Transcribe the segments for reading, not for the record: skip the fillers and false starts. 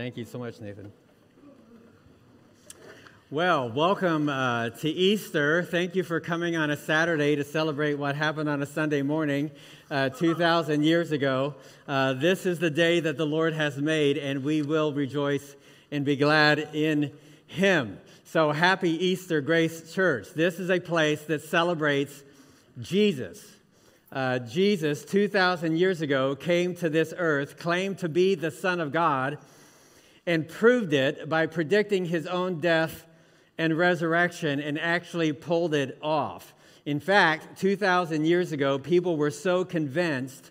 Thank you so much, Nathan. Well, welcome to Easter. Thank you for coming on a Saturday to celebrate what happened on a Sunday morning 2,000 years ago. This is the day that the Lord has made, and we will rejoice and be glad in Him. So happy Easter, Grace Church. This is a place that celebrates Jesus. Jesus, 2,000 years ago, came to this earth, claimed to be the Son of God, and proved it by predicting His own death and resurrection, and actually pulled it off. In fact, 2,000 years ago, people were so convinced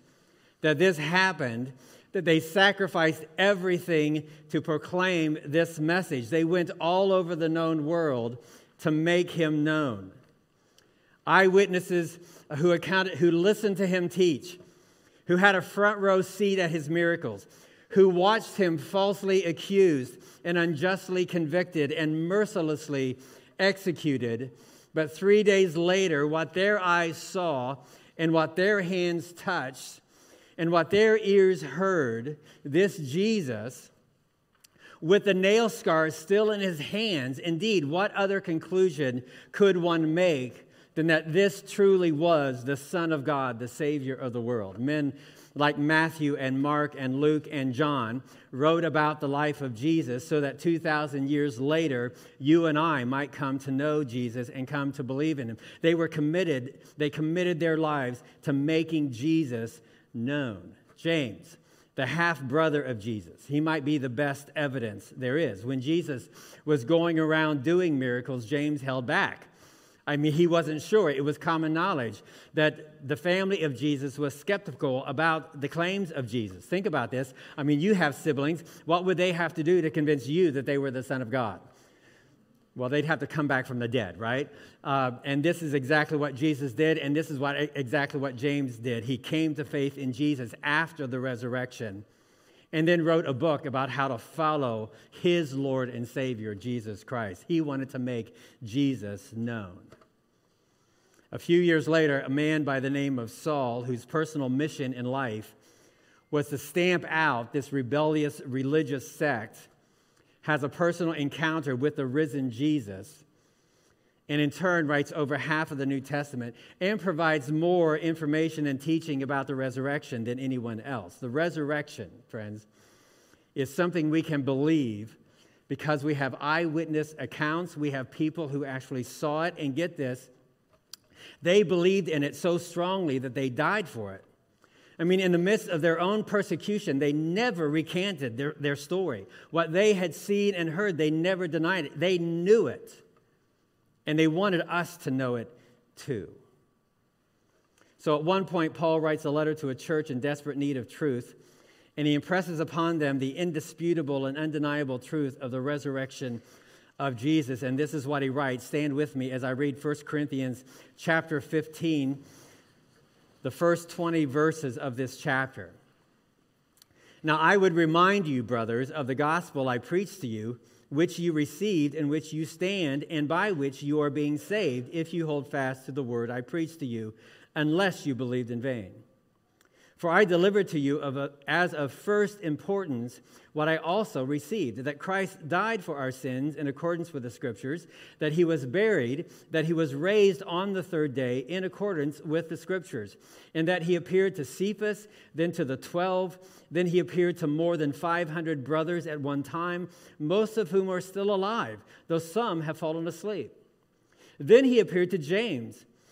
that this happened that they sacrificed everything to proclaim this message. They went all over the known world to make Him known. Eyewitnesses who listened to Him teach, who had a front row seat at His miracles, who watched Him falsely accused and unjustly convicted and mercilessly executed. But 3 days later, what their eyes saw and what their hands touched and what their ears heard, this Jesus, with the nail scars still in His hands, indeed, what other conclusion could one make than that this truly was the Son of God, the Savior of the world? Men like Matthew and Mark and Luke and John wrote about the life of Jesus so that 2,000 years later, you and I might come to know Jesus and come to believe in Him. They committed their lives to making Jesus known. James, the half-brother of Jesus, he might be the best evidence there is. When Jesus was going around doing miracles, James held back. I mean, he wasn't sure. It was common knowledge that the family of Jesus was skeptical about the claims of Jesus. Think about this. I mean, you have siblings. What would they have to do to convince you that they were the Son of God? Well, they'd have to come back from the dead, right? And this is exactly what Jesus did, and this is exactly what James did. He came to faith in Jesus after the resurrection and then wrote a book about how to follow his Lord and Savior, Jesus Christ. He wanted to make Jesus known. A few years later, a man by the name of Saul, whose personal mission in life was to stamp out this rebellious religious sect, has a personal encounter with the risen Jesus, and in turn writes over half of the New Testament and provides more information and teaching about the resurrection than anyone else. The resurrection, friends, is something we can believe because we have eyewitness accounts. We have people who actually saw it, and get this, they believed in it so strongly that they died for it. I mean, in the midst of their own persecution, they never recanted their story. What they had seen and heard, they never denied it. They knew it, and they wanted us to know it too. So at one point, Paul writes a letter to a church in desperate need of truth, and he impresses upon them the indisputable and undeniable truth of the resurrection of Jesus, and this is what he writes. Stand with me as I read 1 Corinthians chapter 15, the first 20 verses of this chapter. Now I would remind you, brothers, of the gospel I preached to you, which you received, in which you stand, and by which you are being saved, if you hold fast to the word I preached to you, unless you believed in vain. For I delivered to you as of first importance what I also received, that Christ died for our sins in accordance with the Scriptures, that He was buried, that He was raised on the third day in accordance with the Scriptures, and that He appeared to Cephas, then to the 12, then He appeared to more than 500 brothers at one time, most of whom are still alive, though some have fallen asleep. Then He appeared to James,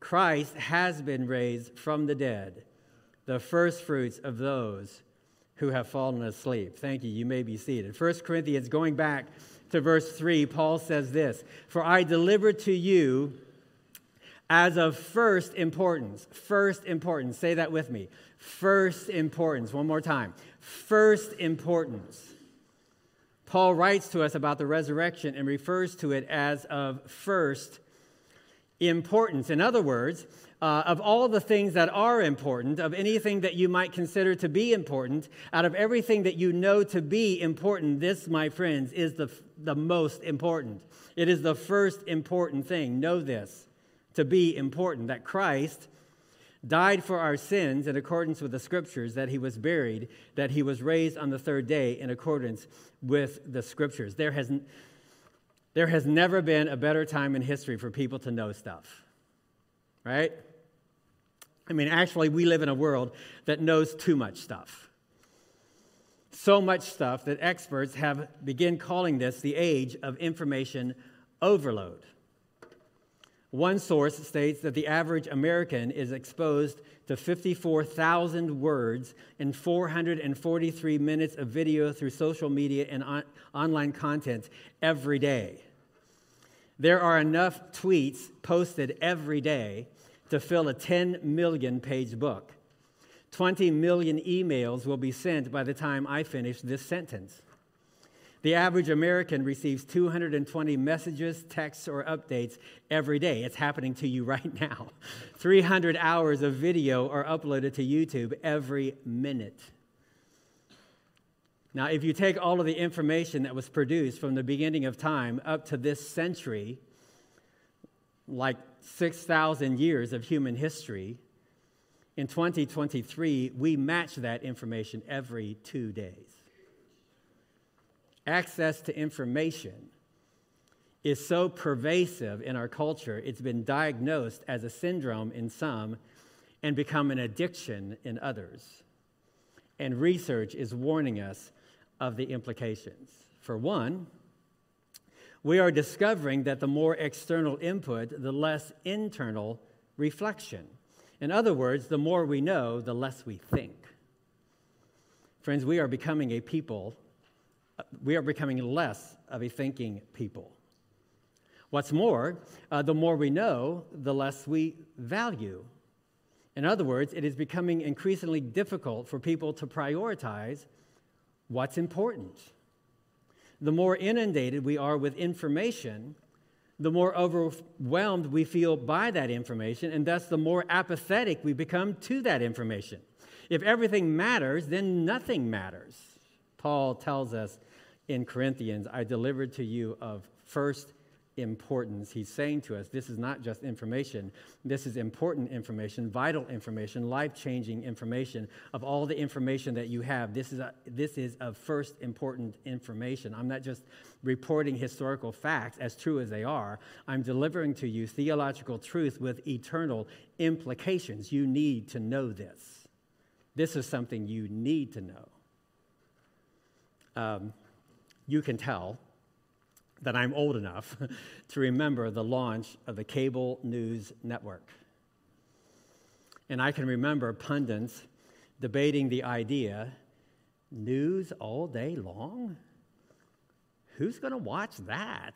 Christ has been raised from the dead, the firstfruits of those who have fallen asleep. Thank you. You may be seated. 1 Corinthians, going back to verse 3, Paul says this, "For I delivered to you as of first importance." First importance. Say that with me. First importance. One more time. First importance. Paul writes to us about the resurrection and refers to it as of first importance. In other words, of all the things that are important, of anything that you might consider to be important, out of everything that you know to be important, this, my friends, is the most important. It is the first important thing. Know this to be important, that Christ died for our sins in accordance with the Scriptures, that he was buried, that he was raised on the third day in accordance with the Scriptures. There has never been a better time in history for people to know stuff, right? I mean, actually, we live in a world that knows too much stuff. So much stuff that experts have begun calling this the age of information overload. One source states that the average American is exposed to 54,000 words and 443 minutes of video through social media and online content every day. There are enough tweets posted every day to fill a 10 million page book. 20 million emails will be sent by the time I finish this sentence. The average American receives 220 messages, texts, or updates every day. It's happening to you right now. 300 hours of video are uploaded to YouTube every minute. Now, if you take all of the information that was produced from the beginning of time up to this century, like 6,000 years of human history, in 2023, we match that information every 2 days. Access to information is so pervasive in our culture, it's been diagnosed as a syndrome in some and become an addiction in others. And research is warning us of the implications. For one, we are discovering that the more external input, the less internal reflection. In other words, the more we know, the less we think. Friends, we are becoming a people. We are becoming less of a thinking people. What's more, the more we know, the less we value. In other words, it is becoming increasingly difficult for people to prioritize what's important. The more inundated we are with information, the more overwhelmed we feel by that information, and thus the more apathetic we become to that information. If everything matters, then nothing matters. Paul tells us in Corinthians, I delivered to you of first importance. He's saying to us, this is not just information. This is important information, vital information, life-changing information. Of all the information that you have, this is of first important information. I'm not just reporting historical facts as true as they are. I'm delivering to you theological truth with eternal implications. You need to know this. This is something you need to know. You can tell that I'm old enough to remember the launch of the cable news network. And I can remember pundits debating the idea, news all day long? Who's going to watch that?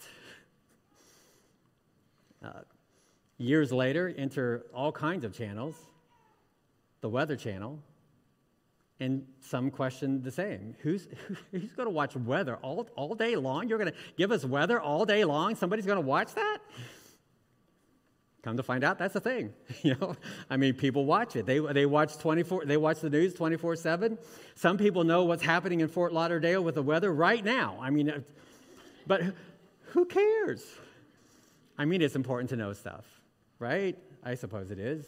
Years later, enter all kinds of channels, the Weather Channel. And some question the same. Who's going to watch weather all day long? You're going to give us weather all day long? Somebody's going to watch that? Come to find out, that's the thing. You know, I mean, people watch it. They watch the news 24/7. Some people know what's happening in Fort Lauderdale with the weather right now. I mean, but who cares? I mean, it's important to know stuff, right? I suppose it is.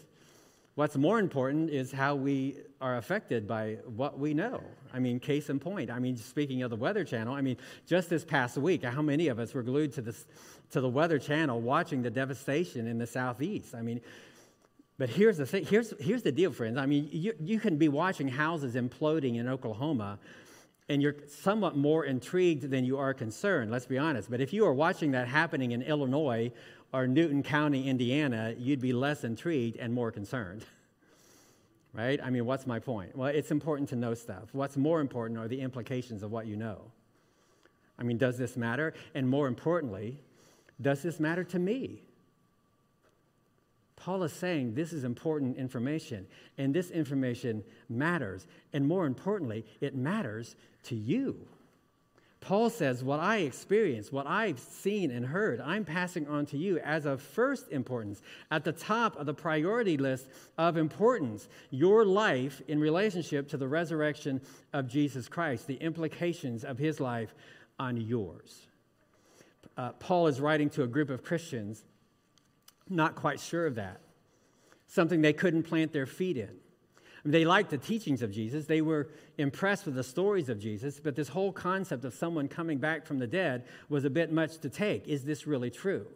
What's more important is how we are affected by what we know. I mean, case in point. I mean, speaking of the Weather Channel, I mean, just this past week, how many of us were glued to the Weather Channel watching the devastation in the southeast? I mean, but here's the thing. Here's the deal, friends. I mean, you can be watching houses imploding in Oklahoma, and you're somewhat more intrigued than you are concerned, let's be honest. But if you are watching that happening in Illinois or Newton County, Indiana, you'd be less intrigued and more concerned, right? I mean, what's my point? Well, it's important to know stuff. What's more important are the implications of what you know. I mean, does this matter? And more importantly, does this matter to me? Paul is saying this is important information, and this information matters. And more importantly, it matters to you. Paul says, what I experienced, what I've seen and heard, I'm passing on to you as of first importance, at the top of the priority list of importance, your life in relationship to the resurrection of Jesus Christ, the implications of his life on yours. Paul is writing to a group of Christians not quite sure of that, something they couldn't plant their feet in. I mean, they liked the teachings of Jesus. They were impressed with the stories of Jesus, but this whole concept of someone coming back from the dead was a bit much to take. Is this really true?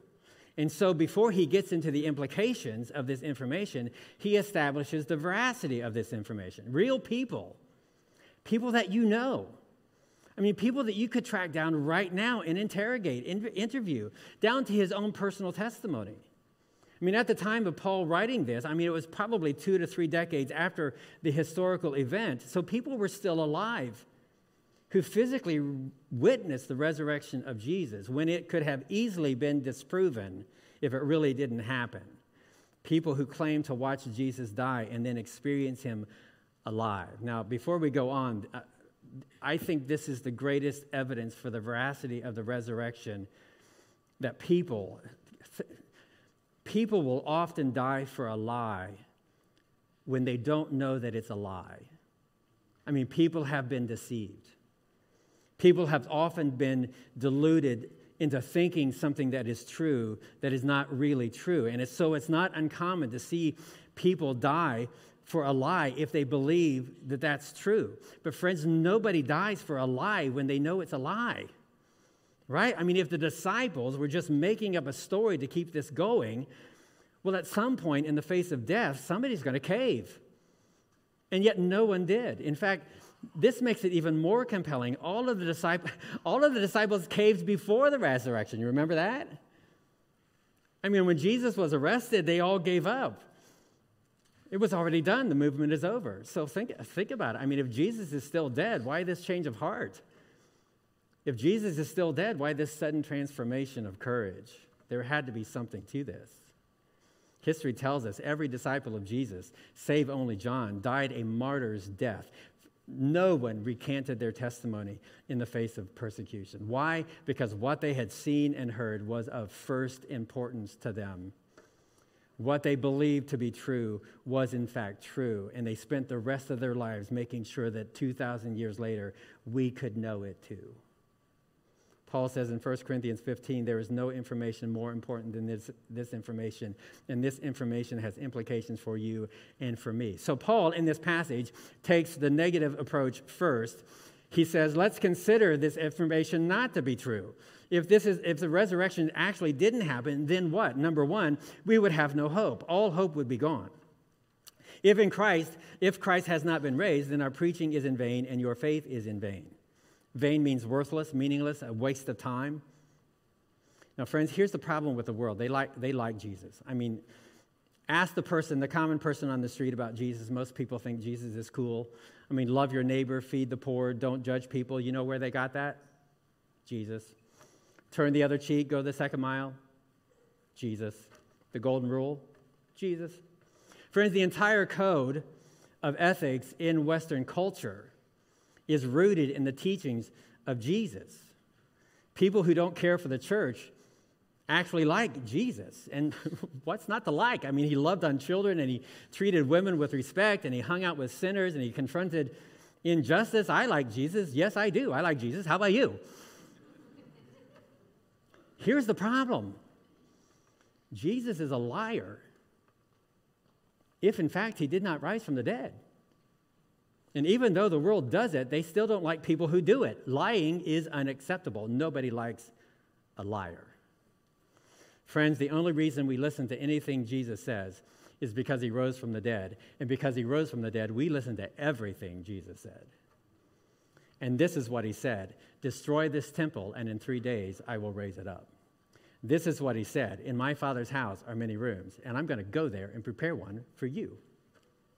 And so before he gets into the implications of this information, he establishes the veracity of this information. Real people, people that you know. I mean, people that you could track down right now and interrogate, interview, down to his own personal testimony. I mean, at the time of Paul writing this, I mean, it was probably 2 to 3 decades after the historical event. So people were still alive who physically witnessed the resurrection of Jesus when it could have easily been disproven if it really didn't happen. People who claimed to watch Jesus die and then experience him alive. Now, before we go on, I think this is the greatest evidence for the veracity of the resurrection that people will often die for a lie when they don't know that it's a lie. I mean, people have been deceived. People have often been deluded into thinking something that is true that is not really true. And so it's not uncommon to see people die for a lie if they believe that that's true. But friends, nobody dies for a lie when they know it's a lie. Right? I mean, if the disciples were just making up a story to keep this going, well, at some point in the face of death, somebody's going to cave. And yet no one did. In fact, this makes it even more compelling. All of the disciples caved before the resurrection. You remember that? I mean, when Jesus was arrested, they all gave up. It was already done. The movement is over. So think about it. I mean, if Jesus is still dead, why this change of heart? If Jesus is still dead, why this sudden transformation of courage? There had to be something to this. History tells us every disciple of Jesus, save only John, died a martyr's death. No one recanted their testimony in the face of persecution. Why? Because what they had seen and heard was of first importance to them. What they believed to be true was in fact true, and they spent the rest of their lives making sure that 2,000 years later, we could know it too. Paul says in 1 Corinthians 15, there is no information more important than this information, and this information has implications for you and for me. So Paul, in this passage, takes the negative approach first. He says, let's consider this information not to be true. If the resurrection actually didn't happen, then what? Number one, we would have no hope. All hope would be gone. If Christ has not been raised, then our preaching is in vain and your faith is in vain. Vain means worthless, meaningless, a waste of time. Now, friends, here's the problem with the world. They like Jesus. I mean, ask the common person on the street about Jesus. Most people think Jesus is cool. I mean, love your neighbor, feed the poor, don't judge people. You know where they got that? Jesus. Turn the other cheek, go the second mile. Jesus. The golden rule? Jesus. Friends, the entire code of ethics in Western culture is rooted in the teachings of Jesus. People who don't care for the church actually like Jesus. And what's not to like? I mean, he loved on children, and he treated women with respect, and he hung out with sinners, and he confronted injustice. I like Jesus. Yes, I do. I like Jesus. How about you? Here's the problem. Jesus is a liar if, in fact, he did not rise from the dead. And even though the world does it, they still don't like people who do it. Lying is unacceptable. Nobody likes a liar. Friends, the only reason we listen to anything Jesus says is because he rose from the dead. And because he rose from the dead, we listen to everything Jesus said. And this is what he said: destroy this temple, and in 3 days I will raise it up. This is what he said: in my Father's house are many rooms, and I'm going to go there and prepare one for you.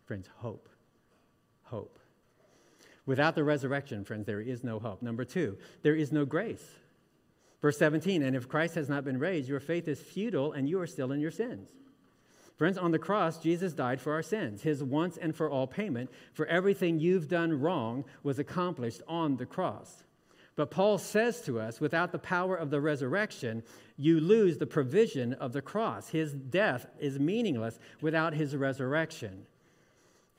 Friends, hope. Hope. Without the resurrection, friends, there is no hope. Number two, there is no grace. Verse 17, and if Christ has not been raised, your faith is futile and you are still in your sins. Friends, on the cross, Jesus died for our sins. His once and for all payment for everything you've done wrong was accomplished on the cross. But Paul says to us, without the power of the resurrection, you lose the provision of the cross. His death is meaningless without his resurrection.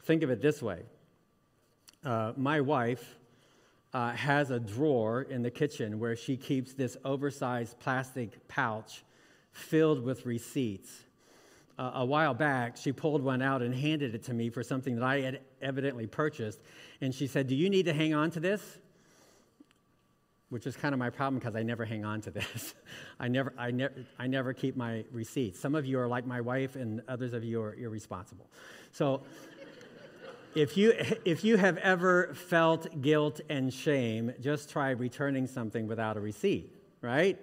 Think of it this way. My wife has a drawer in the kitchen where she keeps this oversized plastic pouch filled with receipts. A while back, she pulled one out and handed it to me for something that I had evidently purchased. And she said, do you need to hang on to this? Which is kind of my problem because I never hang on to this. I never keep my receipts. Some of you are like my wife and others of you are irresponsible. So if you have ever felt guilt and shame, just try returning something without a receipt, right?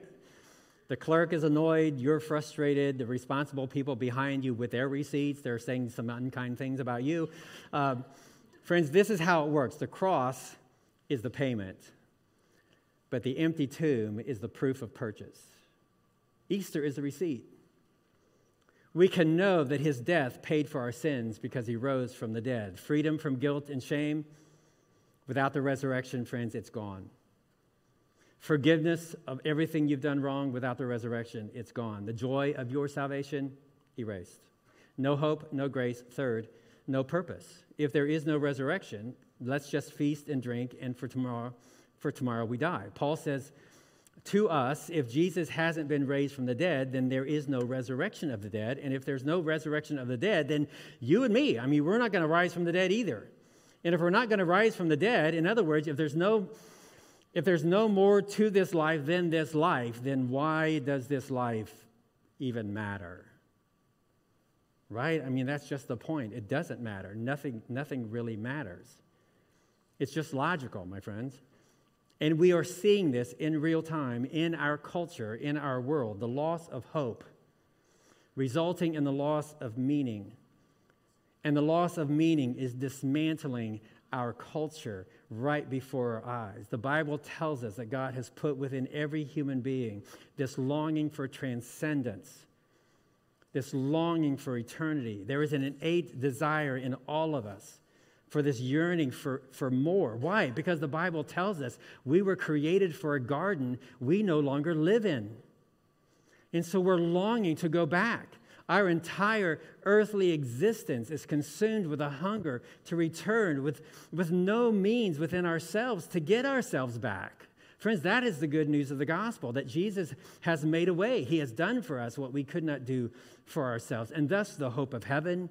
The clerk is annoyed, you're frustrated, the responsible people behind you with their receipts, they're saying some unkind things about you. Friends, this is how it works. The cross is the payment, but the empty tomb is the proof of purchase. Easter is the receipt. We can know that his death paid for our sins because he rose from the dead. Freedom from guilt and shame, without the resurrection, friends, it's gone. Forgiveness of everything you've done wrong, without the resurrection, it's gone. The joy of your salvation, erased. No hope, no grace. Third, no purpose. If there is no resurrection, let's just feast and drink, and for tomorrow we die. Paul says to us, if Jesus hasn't been raised from the dead, then there is no resurrection of the dead. And if there's no resurrection of the dead, then you and me, we're not going to rise from the dead either. And if we're not going to rise from the dead, in other words, if there's no more to this life, then why does this life even matter? Right? That's just the point. It doesn't matter. Nothing really matters. It's just logical, my friends. And we are seeing this in real time, in our culture, in our world, the loss of hope, resulting in the loss of meaning. And the loss of meaning is dismantling our culture right before our eyes. The Bible tells us that God has put within every human being this longing for transcendence, this longing for eternity. There is an innate desire in all of us for this yearning for more. Why? Because the Bible tells us we were created for a garden we no longer live in. And so we're longing to go back. Our entire earthly existence is consumed with a hunger to return with no means within ourselves to get ourselves back. Friends, that is the good news of the gospel, that Jesus has made a way. He has done for us what we could not do for ourselves. And thus the hope of heaven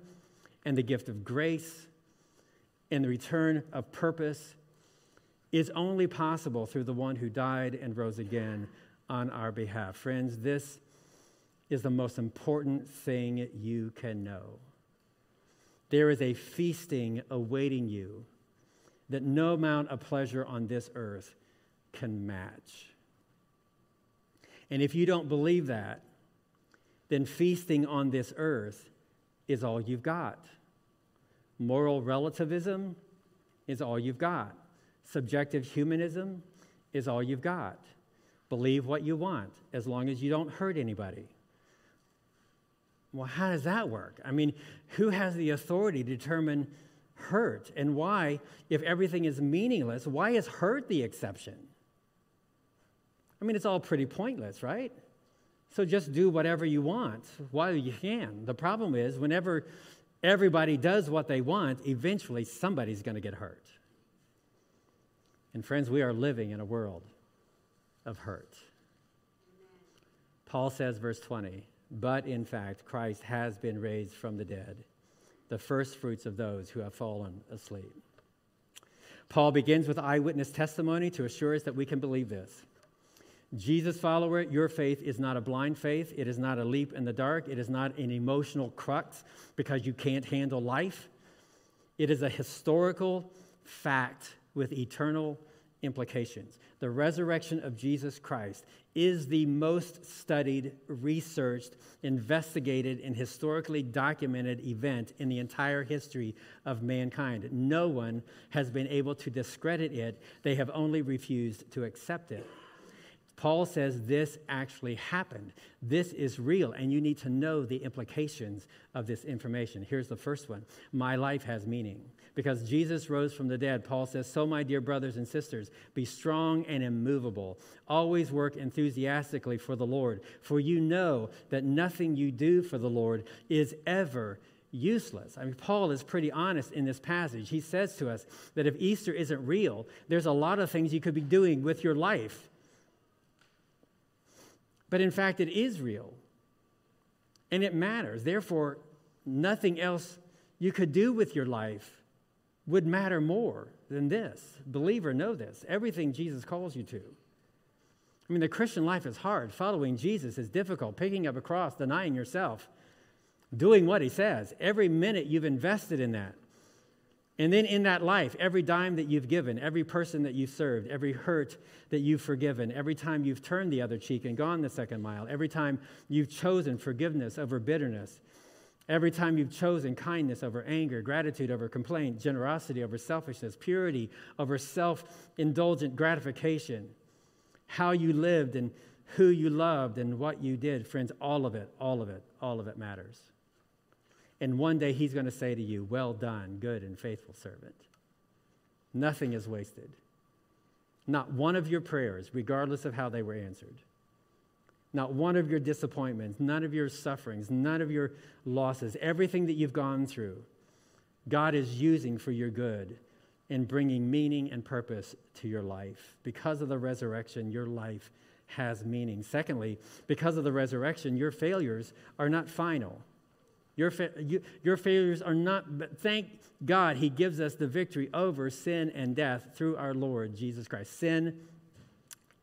and the gift of grace and the return of purpose is only possible through the one who died and rose again on our behalf. Friends, this is the most important thing you can know. There is a feasting awaiting you that no amount of pleasure on this earth can match. And if you don't believe that, then feasting on this earth is all you've got. Moral relativism is all you've got. Subjective humanism is all you've got. Believe what you want as long as you don't hurt anybody. Well, how does that work? Who has the authority to determine hurt? And why, if everything is meaningless, why is hurt the exception? It's all pretty pointless, right? So just do whatever you want while you can. The problem is, whenever everybody does what they want, eventually somebody's going to get hurt. And friends, we are living in a world of hurt. Paul says, verse 20, But in fact, Christ has been raised from the dead, the first fruits of those who have fallen asleep. Paul begins with eyewitness testimony to assure us that we can believe this. Jesus follower, your faith is not a blind faith. It is not a leap in the dark. It is not an emotional crux because you can't handle life. It is a historical fact with eternal implications. The resurrection of Jesus Christ is the most studied, researched, investigated, and historically documented event in the entire history of mankind. No one has been able to discredit it. They have only refused to accept it. Paul says this actually happened. This is real, and you need to know the implications of this information. Here's the first one. My life has meaning. Because Jesus rose from the dead, Paul says, so my dear brothers and sisters, be strong and immovable. Always work enthusiastically for the Lord, for you know that nothing you do for the Lord is ever useless. I mean, Paul is pretty honest in this passage. He says to us that if Easter isn't real, there's a lot of things you could be doing with your life. But in fact, it is real, and it matters. Therefore, nothing else you could do with your life would matter more than this. Believer, know this. Everything Jesus calls you to. I mean, the Christian life is hard. Following Jesus is difficult. Picking up a cross, denying yourself, doing what he says. Every minute you've invested in that. And then in that life, every dime that you've given, every person that you've served, every hurt that you've forgiven, every time you've turned the other cheek and gone the second mile, every time you've chosen forgiveness over bitterness, every time you've chosen kindness over anger, gratitude over complaint, generosity over selfishness, purity over self-indulgent gratification, how you lived and who you loved and what you did, friends, all of it matters. And one day he's going to say to you, well done, good and faithful servant. Nothing is wasted. Not one of your prayers, regardless of how they were answered. Not one of your disappointments, none of your sufferings, none of your losses, everything that you've gone through, God is using for your good and bringing meaning and purpose to your life. Because of the resurrection, your life has meaning. Secondly, because of the resurrection, your failures are not final. Your failures are not, but thank God he gives us the victory over sin and death through our Lord Jesus Christ. Sin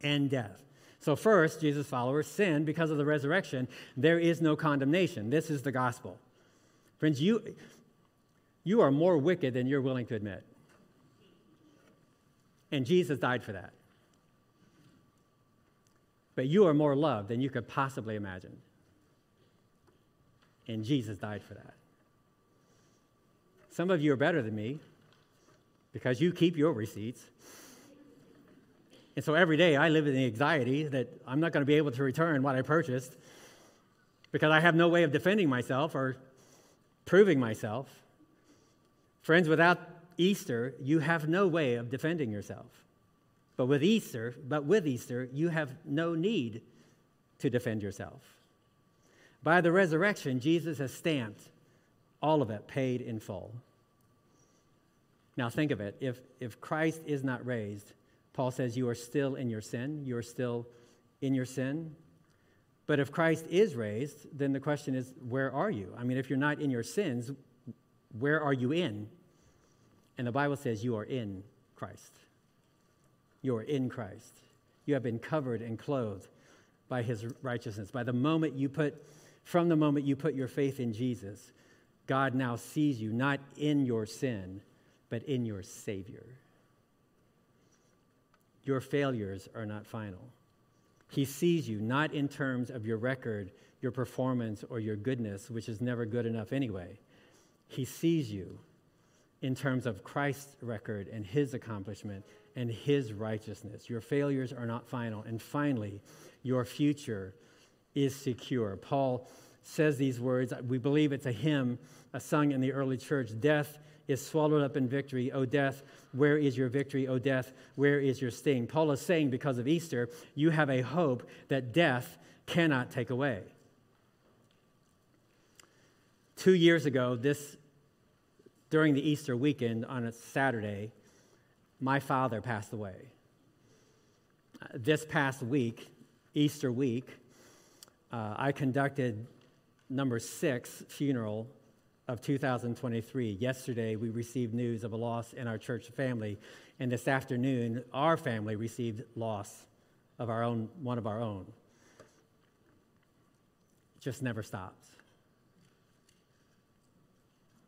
and death. So first, Jesus' followers sin because of the resurrection. There is no condemnation. This is the gospel. Friends, you are more wicked than you're willing to admit. And Jesus died for that. But you are more loved than you could possibly imagine. And Jesus died for that. Some of you are better than me because you keep your receipts. And so every day I live in the anxiety that I'm not going to be able to return what I purchased because I have no way of defending myself or proving myself. Friends, without Easter, you have no way of defending yourself. But with Easter, you have no need to defend yourself. By the resurrection, Jesus has stamped all of it, paid in full. Now think of it. If Christ is not raised, Paul says you are still in your sin. You are still in your sin. But if Christ is raised, then the question is, where are you? I mean, if you're not in your sins, where are you in? And the Bible says you are in Christ. You are in Christ. You have been covered and clothed by his righteousness. From the moment you put your faith in Jesus, God now sees you not in your sin, but in your Savior. Your failures are not final. He sees you not in terms of your record, your performance, or your goodness, which is never good enough anyway. He sees you in terms of Christ's record and his accomplishment and his righteousness. Your failures are not final. And finally, your future is secure. Paul says these words. We believe it's a hymn sung in the early church. Death is swallowed up in victory. O death, where is your victory? O death, where is your sting? Paul is saying because of Easter, you have a hope that death cannot take away. 2 years ago, during the Easter weekend on a Saturday, my father passed away. This past week, Easter week, I conducted number 6 funeral of 2023. Yesterday, we received news of a loss in our church family, and this afternoon, our family received loss of our own, one of our own. It just never stops.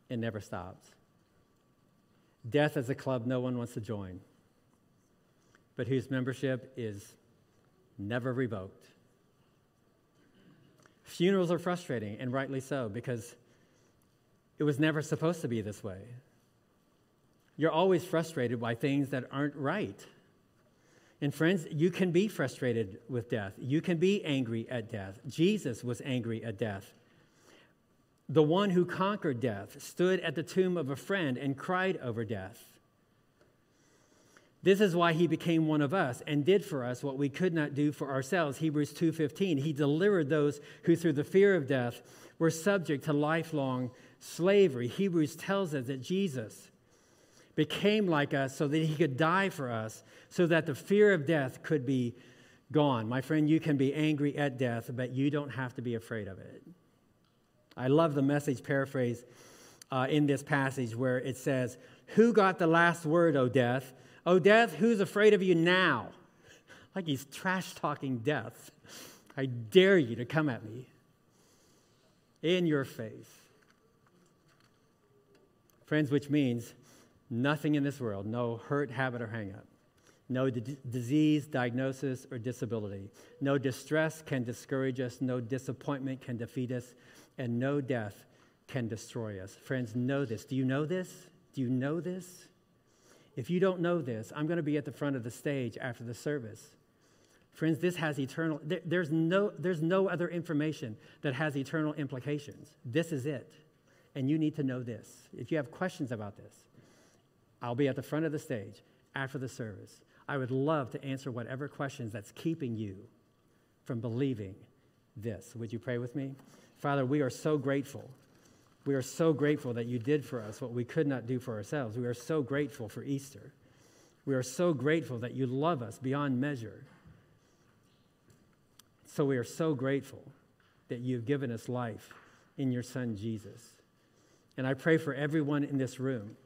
It never stops. Death is a club no one wants to join, but whose membership is never revoked. Funerals are frustrating, and rightly so, because it was never supposed to be this way. You're always frustrated by things that aren't right. And friends, you can be frustrated with death. You can be angry at death. Jesus was angry at death. The one who conquered death stood at the tomb of a friend and cried over death. This is why he became one of us and did for us what we could not do for ourselves. Hebrews 2:15, he delivered those who through the fear of death were subject to lifelong slavery. Hebrews tells us that Jesus became like us so that he could die for us, so that the fear of death could be gone. My friend, you can be angry at death, but you don't have to be afraid of it. I love the Message paraphrase in this passage where it says, "Who got the last word, O death? O death, who's afraid of you now?" Like he's trash-talking death. I dare you to come at me. In your face. Friends, which means nothing in this world, no hurt, habit, or hang-up, no disease, diagnosis, or disability, no distress can discourage us, no disappointment can defeat us, and no death can destroy us. Friends, know this. Do you know this? Do you know this? If you don't know this, I'm going to be at the front of the stage after the service. Friends, this has eternal, there's no other information that has eternal implications. This is it. And you need to know this. If you have questions about this, I'll be at the front of the stage after the service. I would love to answer whatever questions that's keeping you from believing this. Would you pray with me? Father, we are so grateful. We are so grateful that you did for us what we could not do for ourselves. We are so grateful for Easter. We are so grateful that you love us beyond measure. So we are so grateful that you've given us life in your Son, Jesus. And I pray for everyone in this room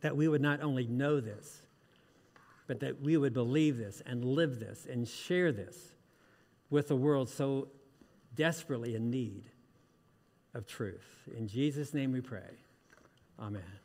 that we would not only know this, but that we would believe this and live this and share this with the world so desperately in need of truth. In Jesus' name we pray. Amen.